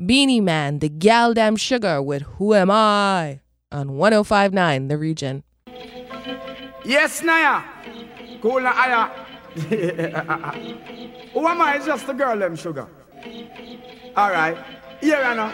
Beanie Man, the Gal Damn Sugar with Who Am I? On 105.9 The Region. Yes, Naya. Cool, Naya. Who am I? It's just the girl them sugar. All right. Here I know.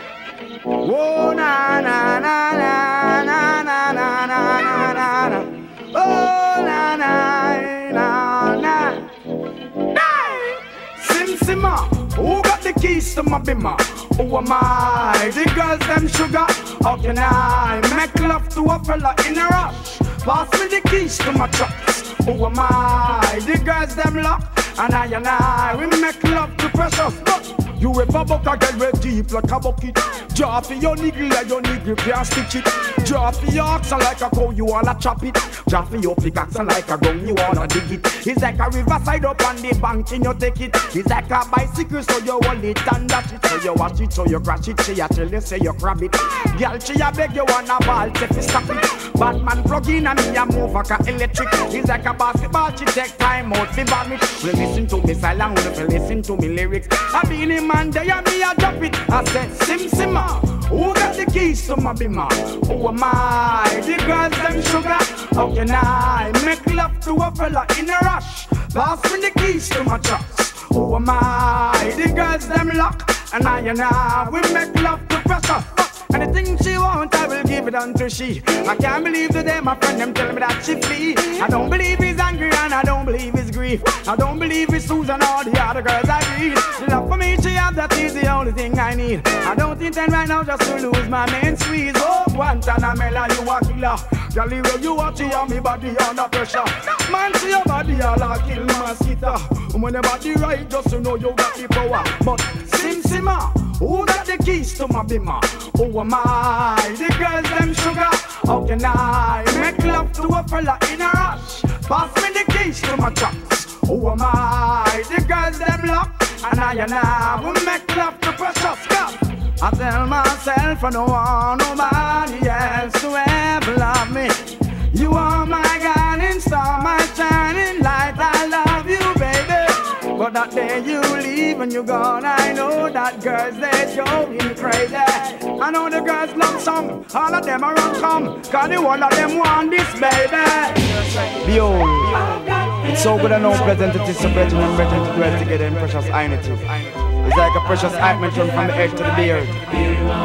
Oh, na na na na na na na na na na. Oh, na na na na. Hey! Sim Simma. Who got the keys to my bimmer? Who am I? The girls them sugar. How can I make love to a fella in a rush? Pass me the keys to my trucks. Who am I? The girls them lock. And I, we make love to precious. But you ever buck a girl with deep like a bucket. Draw for your niggle like your niggle can stitch it. Draw for your oxen like a cow, you wanna chop it. Draw for your pickaxe like a gun, you wanna dig it. It's like a riverside up on the bank and you take it. It's like a bicycle, so you hold it and that it. So you watch it, so you crash it, she a tell you, say you grab it. Girl, she a beg you wanna ball, take it, stop it. Batman plug in and me a move like a electric. It's like a basketball, she take time out, she vomit. Well, listen to me silent, well, listen to me lyrics. I Beanie Man, they and me a drop it. I said, Sim Simma. Who got the keys to my bimmer? Who am I? The girls them sugar. How can I make love to a fella in a rush? Pass me the keys to my trucks. Who am I? The girls them lock. And I, we make love to pressure. Anything she want, I will give it unto she. I can't believe today my friend them tell me that she flee. I don't believe he's angry and I don't believe he's grief. I don't believe it's Susan or the other girls I read. She love for me, she have that is the only thing I need. I don't intend right now just to lose my main squeeze. Oh, Guantanamela, you a killer. Jolly well, you watch it on me body under pressure. Man, see your body, I'll kill mosquito. When the body right, just to know you got the power. But Sim Simma, who got the keys to my bimmer? Who am I? The girls them sugar. How can I make love to a fella in a rush? Pass me the keys to my trucks. Who am I? The girls them lock. And I will make love to precious cup. I tell myself I don't want nobody else to ever love me. You are my guiding star, my shining light. I love you, baby. But that day you leave and you're gone, I know that girls, they're showing crazy. I know the girls love some, all of them are rom-com, 'cause the one of them want this, baby. Yo, it's so good I know representatives of brethren and brethren to dwell together in precious unity. It's like a precious ointment from the head to the beard.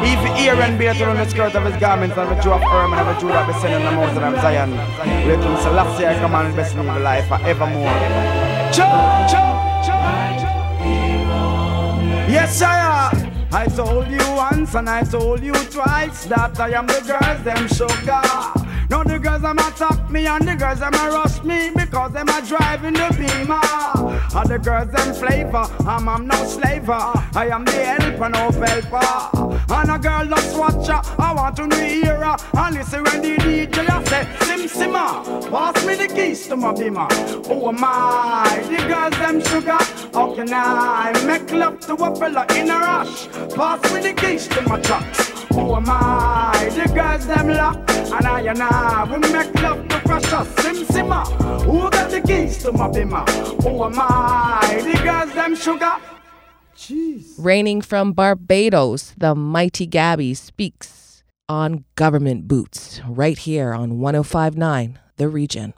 If ear and beard around the skirt of his garments, and the Jew of Hermon and the Jew that be sent on the mountain of Zion. Let him Selassie I command best live life forevermore. Yes, sire. I told you once and I told you twice that I am the girls, them sugar. Now the girls them a attack me and the girls them a rush me because them a driving the Beamer. And the girls them flavor, I'm no slaver. I am the helper, no helper. And a girl that's watcher, I want to hear her. And listen when the DJ I say, Sim Simma, pass me the keys to my Beamer. Who am I? The girls them sugar. How can I make love to a fella in a rush? Pass me the keys to my trucks. Who am I? The girls them lock. And I. We make love to precious Sim Simma. Who got the keys to my bimmer? Who am I? The girls them sugar. Jeez. Reigning from Barbados, the mighty Gabby speaks on Government Boots right here on 105.9 The Region.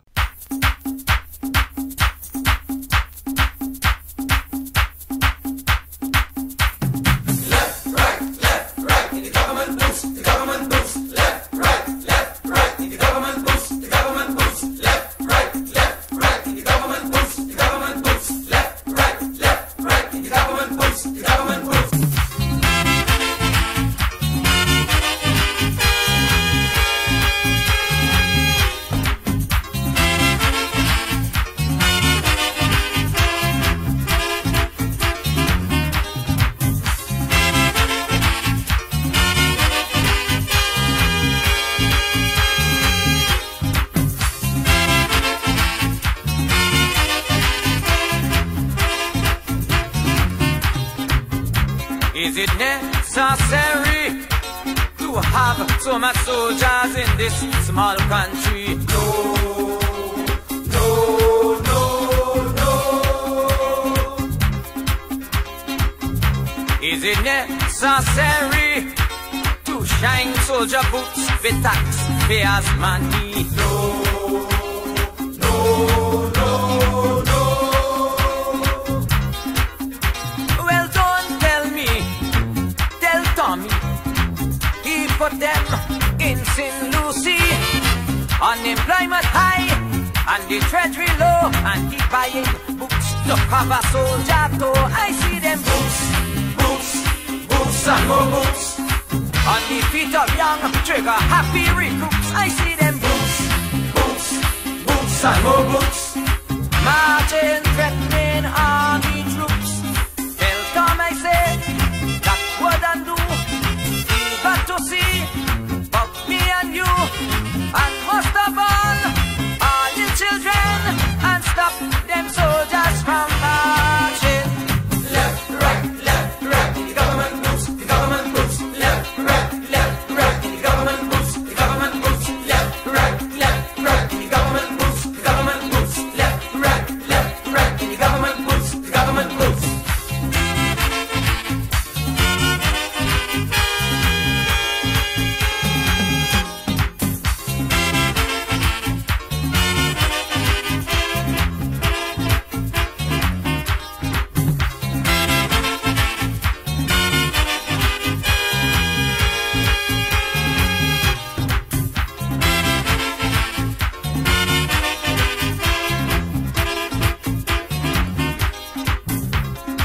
necessary to shine soldier boots with taxpayers' money. No, no, no, no. Well, don't tell me, tell Tommy, he put them in St. Lucie. Unemployment high and the treasury low, and he buying books to cover soldier toe. I see them books. Boots and more boots on the feet of young trigger happy recruits. I see them boots, boots, boots and more boots, marching, threatening army troops. Tell Tom I say that what I do. We got to see of me and you, and most of all the children, and stop them soldiers from marching. Left, right, left, right.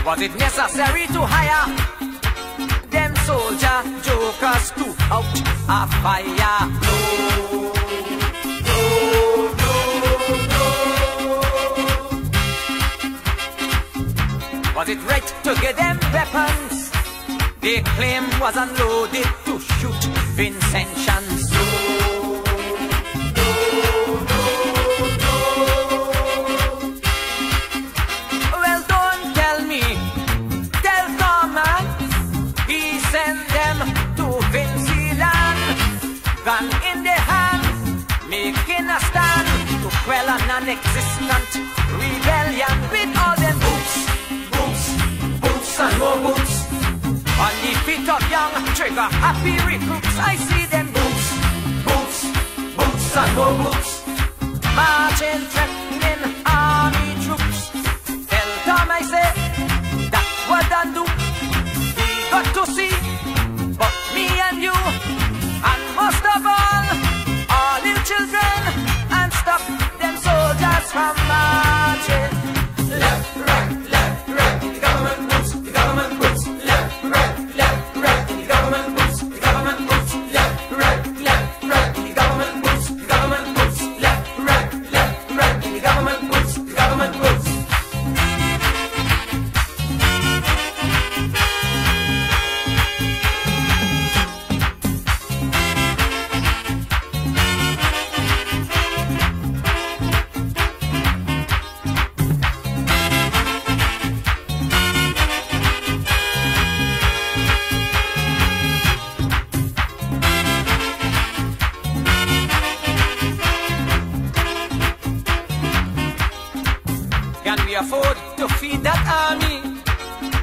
Was it necessary to hire them soldier jokers to out a fire? No, no, no, no. Was it right to get them weapons they claim was unloaded to shoot Vincentians? Well, a non-existent rebellion with all them boots, boots, boots and more boots on the feet of young trigger happy recruits. I see them boots, boots, boots and more boots, marching, threatening army troops. Tell Tom I say that what I do. We got to see but me and you, and most of all the children, and stop them soldiers from marching. Left, right, left, right. The government moves, the government moves. Left, right, left, right. The government moves, the government moves. Left, right, left, right. The government moves, the government moves. Left, right, left, right. The government moves, the government moves. Afford to feed that army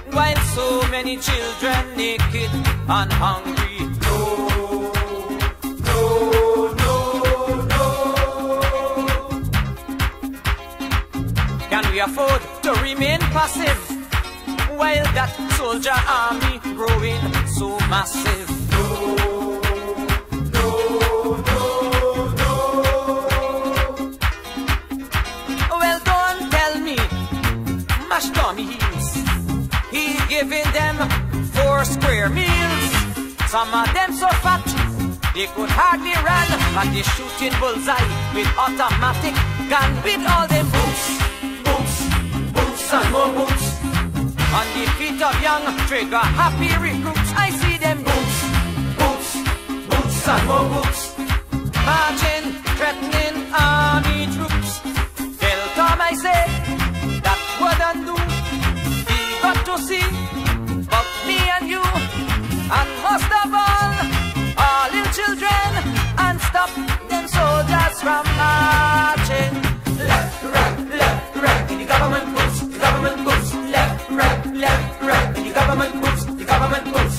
while so many children naked and hungry? No, no, no, no. Can we afford to remain passive while that soldier army growing so massive? No. He's giving them 4 square meals. Some of them so fat they could hardly run, but they shooting bullseye with automatic gun with all them boots, boots, boots and more boots on the feet of young trigger happy recruits. I see them boots, boots, boots and more boots, marching, threatening army troops. Tell Tom I say that what I do. Got to see but me and you, and most of all the children, and stop them soldiers from marching. Left, right, the government moves, the government moves. Left, right, the government moves, the government moves.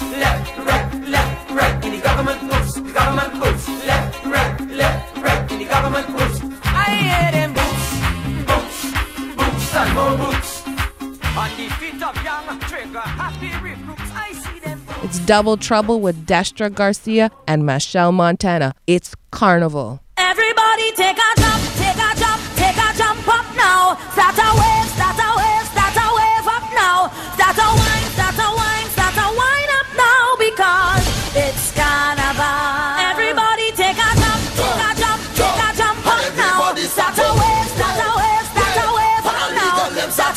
It's Double Trouble with Destra Garcia and Michelle Montana. It's Carnival. Everybody take a jump, take a jump, take a jump up now. Start a wave, start a wave, start a wave up now. Start a wine, start a wine, start a wine up now, because it's Carnival. Everybody take a jump, take a jump, take a jump up now. Start a wave, start a wave, start a wave up now. Start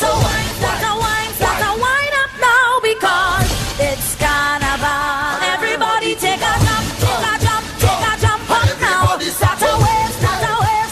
a wine, start a wine, start a wine up now, because it's Carnival. Everybody take a jump, take a jump, take a jump up now. Start a wave, start a wave.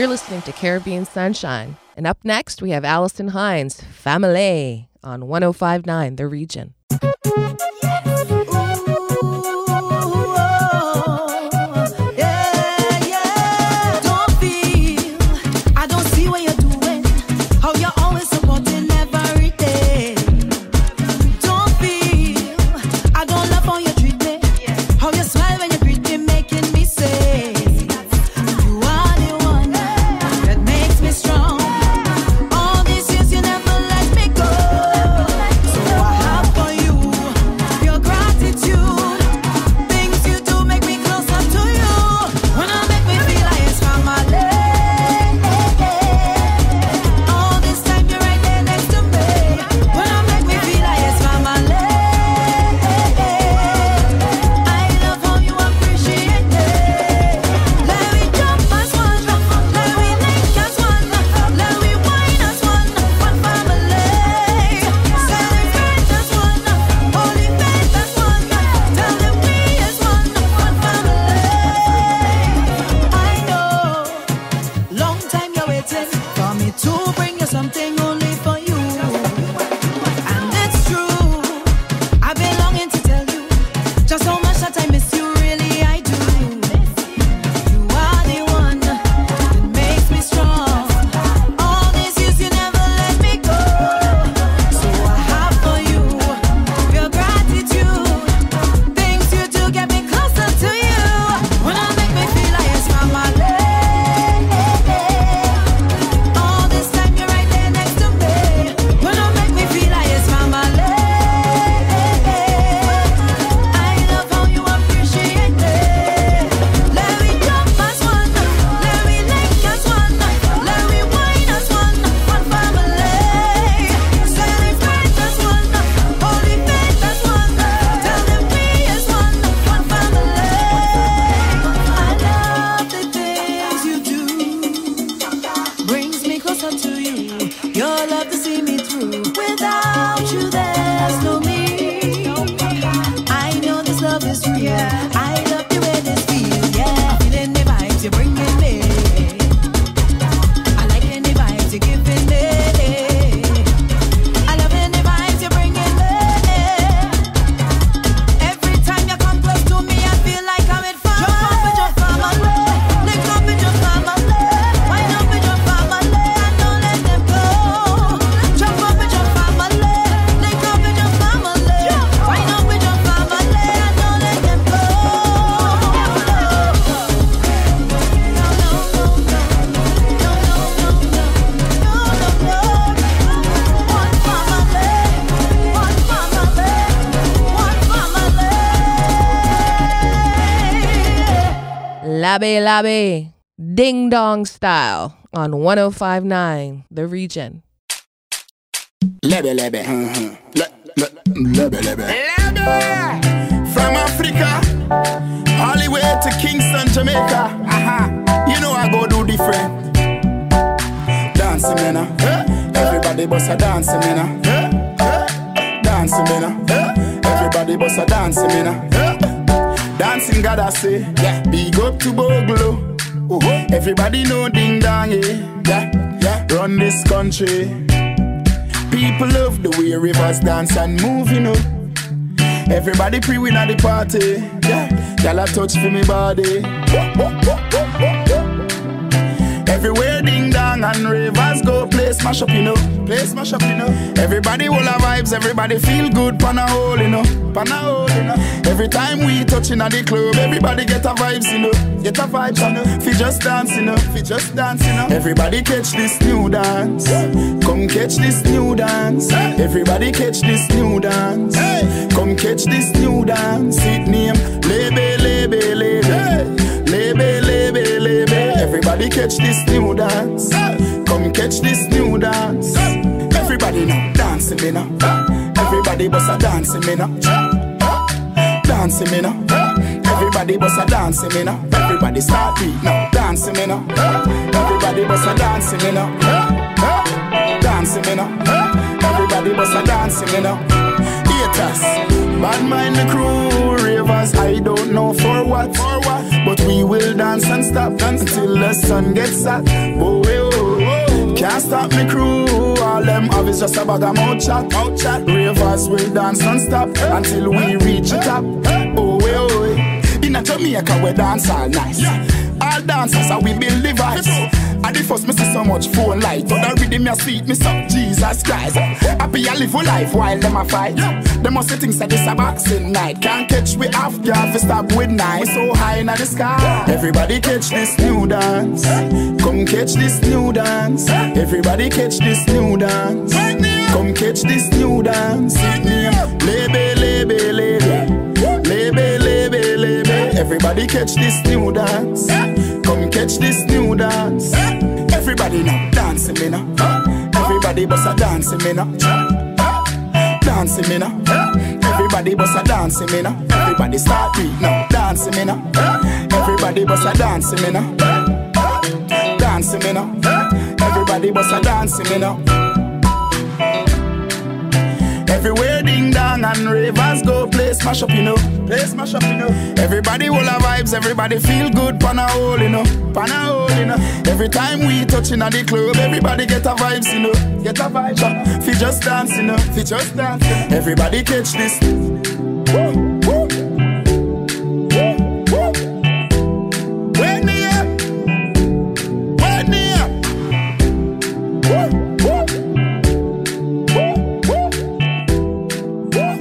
You're listening to Caribbean Sunshine. And up next, we have Allison Hines, Family, on 105.9 The Region. Labe Labe, Ding Dong Style on 105.9 The Region. Labe Labe, Labe Labe. From Africa, all the way to Kingston, Jamaica. You know I go do different. Dancing, man. Everybody bust a dancing, man. Dancing, man. Everybody bust a dancing, man. Dancing God I say, yeah. Big up to Boglo. Uh-huh. Everybody know ding dong, yeah. Yeah. Yeah. Run this country. People love the way rivers dance and move, you know. Everybody pre-win at the party. Yeah. Y'all a touch for me body. Everywhere ding dong and rivers go, play smash up, you know. Play smash up, you know. Everybody will have vibes, everybody feel good, pan a hole, you know. Every time we touchin' at the club, everybody get a vibes, you know. Get a vibes, you know. Fi just dance, you know. Fi just dance, you know. Everybody catch this new dance. Come catch this new dance. Everybody catch this new dance. Come catch this new dance. It name Lebe, Lebe, Lebe. Lebe, Lebe, Lebe. Everybody catch this new dance. Come catch this new dance. Everybody now dancing, me now. Everybody bust a dancing, me now. Dancing, me now. Everybody bust a dancing, me now. Everybody start beat now. Dancing, me now. Everybody bust a dancing, me now. Dancing, me now. Everybody bust a dancing, me now. Haters, bad mind the crew. favors, I don't know for what. But we will dance and stop until the sun gets hot. Oh, oh, oh. Can't stop me crew, all them have is just a bag of mouth chat. Ravers will dance and stop until we reach the top. Oh, oh, oh. In a Jamaica we dance all nice. All dancers are we build the vibes. I the first me see so much phone light. But I read them your sweet me suck Jesus Christ. Happy I live a life while them a fight. Them must say things that this a boxing night. Can't catch we half guard, we stop with nine. So high in the sky. Everybody catch this new dance. Come catch this new dance. Everybody catch this new dance. Come catch this new dance. Lebe, lebe, lebe. Lebe, lebe, lebe. Everybody catch this new dance. Come catch this new dance. Everybody now dancing me now. Everybody bust a dancing me now. Dancing me now. Everybody bust a dancing me now. Everybody start beat now. Dancing me now. Everybody bust a dancing me now. Dancing me now. Everybody bust a dancing me now. Everywhere ding dong and ravers go play smash up, you know. Let's mash up, you know. Everybody will have vibes, everybody feel good, pana hole, you know. Pana hole, you know. Every time we touching at the club, everybody get a vibes, you know. Get a vibe, yeah. Fi just dance, you know. Fi just dance. Everybody catch this. Woo, woo. Woo, woo. When the air. When the air. Woo, woo. Woo, woo. Woo.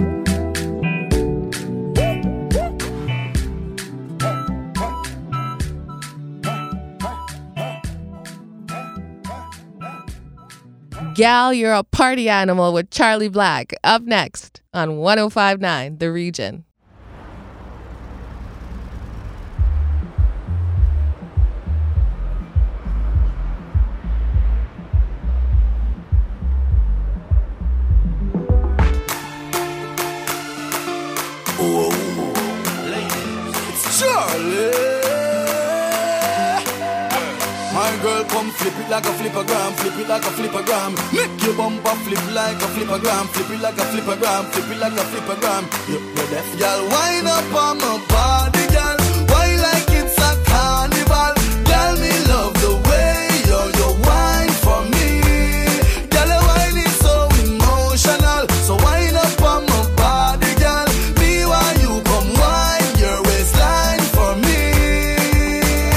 Gal, you're a party animal with Charlie Black. Up next on 105.9 The Region. Whoa. It's Charlie. Girl, come flip it like a flippergram, flip it like a flippergram. Make your bumper flip like a flippergram, flip it like a flippergram, flip it like a flippergram. You're deaf, girl, wind up on my body, girl. Why like it's a carnival? Girl, me love the way you wine for me. Girl, your wine is so emotional, so wind up on my body, girl. Me why you come wine your waistline for me.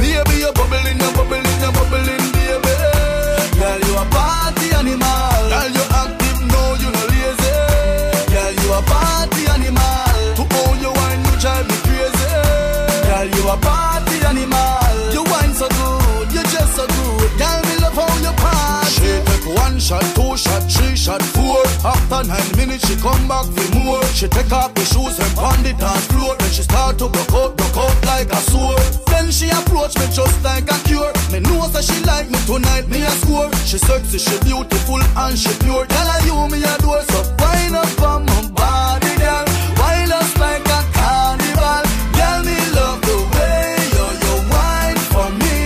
Baby, you're bubbling up. Bubbling, baby. Girl, you a party animal. Girl, you active, no, you no lazy. Girl, you a party animal. To own your wine, you drive me crazy. Girl, you a party animal. You wine so good, you just so good. Girl, me love how you party. She take one shot, two shot, three shot, four. After 9 minutes, she come back for more. She take off the shoes and pound it on floor. Then she start to broke out like a sore. Then she approach me just like a cure. Me know that she like me tonight, me a score. She sexy, she beautiful and she pure. Tell her you me a door, so wind up on my body, girl. Wind up like a carnival. Girl, me love the way you wine for me.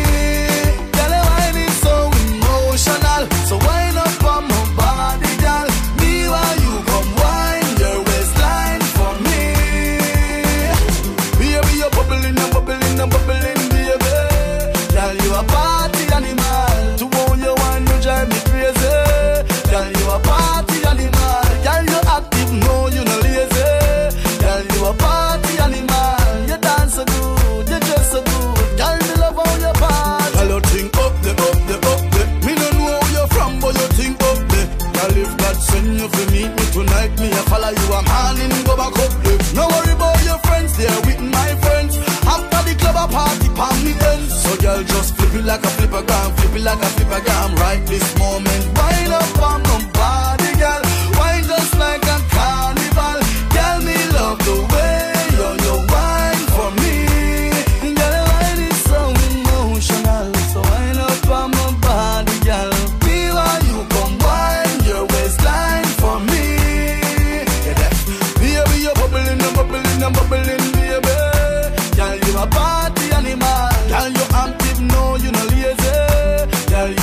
Girl, your wine is so emotional, so wind up on my body, girl. Me while you come wine your waistline for me. Baby, you're bubbling and bubbling and bubbling. A party animal, to own your wine, you drive me crazy. Girl, you a party animal. Girl, you active, no, you no lazy. Girl, you a party animal. You dance so good, you dress so good. Girl, me love how you party. Girl, you think up the. Me no know where you're from, but you think up the. Girl, if God send you to meet me tonight, me a follow you, I'm all in, go back up the. No worry about your friends, they're with my friends. After the club, a party, palm me ends. So girl, just flip it like a flippergram, flip it like a flippergram, right this moment. Wind up on my body, girl, wind just like a carnival. Girl, me love the way you wine for me. Girl, your wine is so emotional, so wind up on my body, girl. Me while you come wine your waistline for me. Baby, you're bubbling and bubbling and bubbling, baby. Girl, you a party animal. Girl, you active, no, you no lazy. Girl,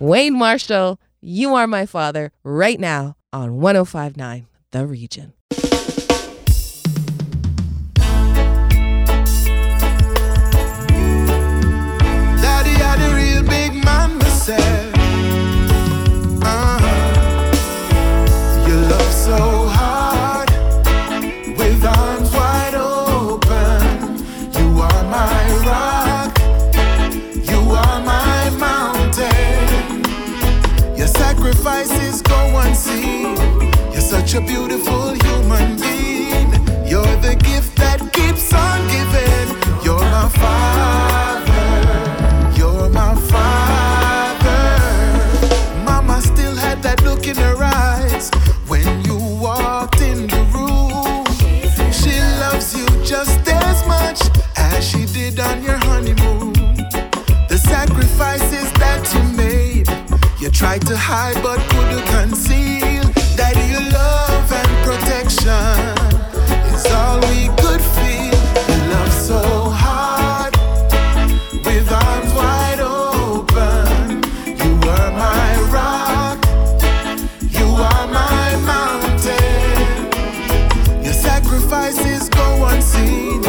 Wayne Marshall, You Are My Father, right now on 105.9 The Region. Daddy had a real big man myself. You love so hard with arms wide open. You are my rock, you are my mountain. Your sacrifices go unseen. You're such a beautiful human being. You're the gift that keeps on giving. You're my father, you're my father. Mama still had that look in her eyes when you walked in the room. She loves you just as much as she did on your honeymoon. The sacrifices that you made, you tried to hide but couldn't conceal. That your love and protection is all we could feel. You love so hard with arms wide open. You were my rock, you are my mountain. Your sacrifices go unseen.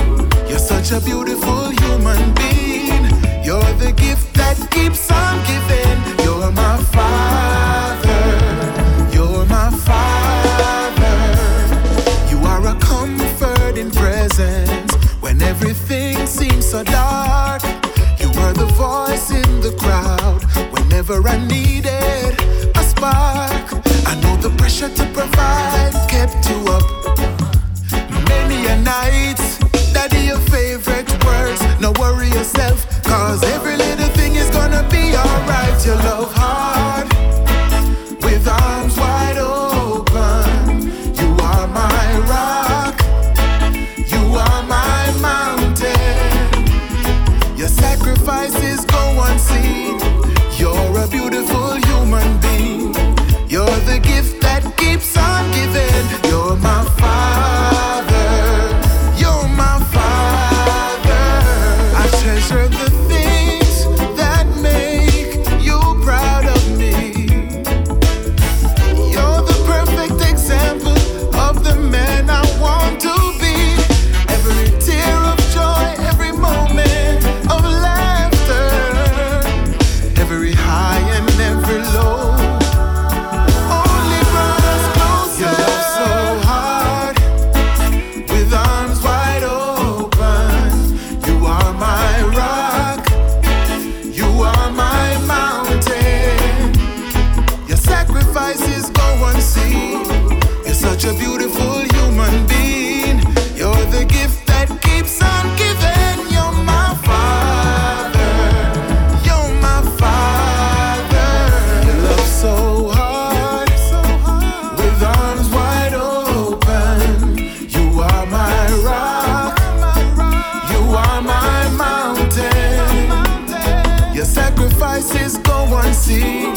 You're such a beautiful human being. You're the gift that keeps on giving. You're my father, my father. You are a comforting presence when everything seems so dark. You were the voice in the crowd whenever I needed a spark. I know the pressure to provide kept you up many a night. That are your favorite words. No worry yourself, cause every little thing is gonna be alright. You love hard with arms wide open. You are my rock, you are my mountain. Your sacrifices go unseen. You're a beautiful human being. You're the gift that keeps on giving. You're my father, you're my father. I treasure the things that make you proud of me. See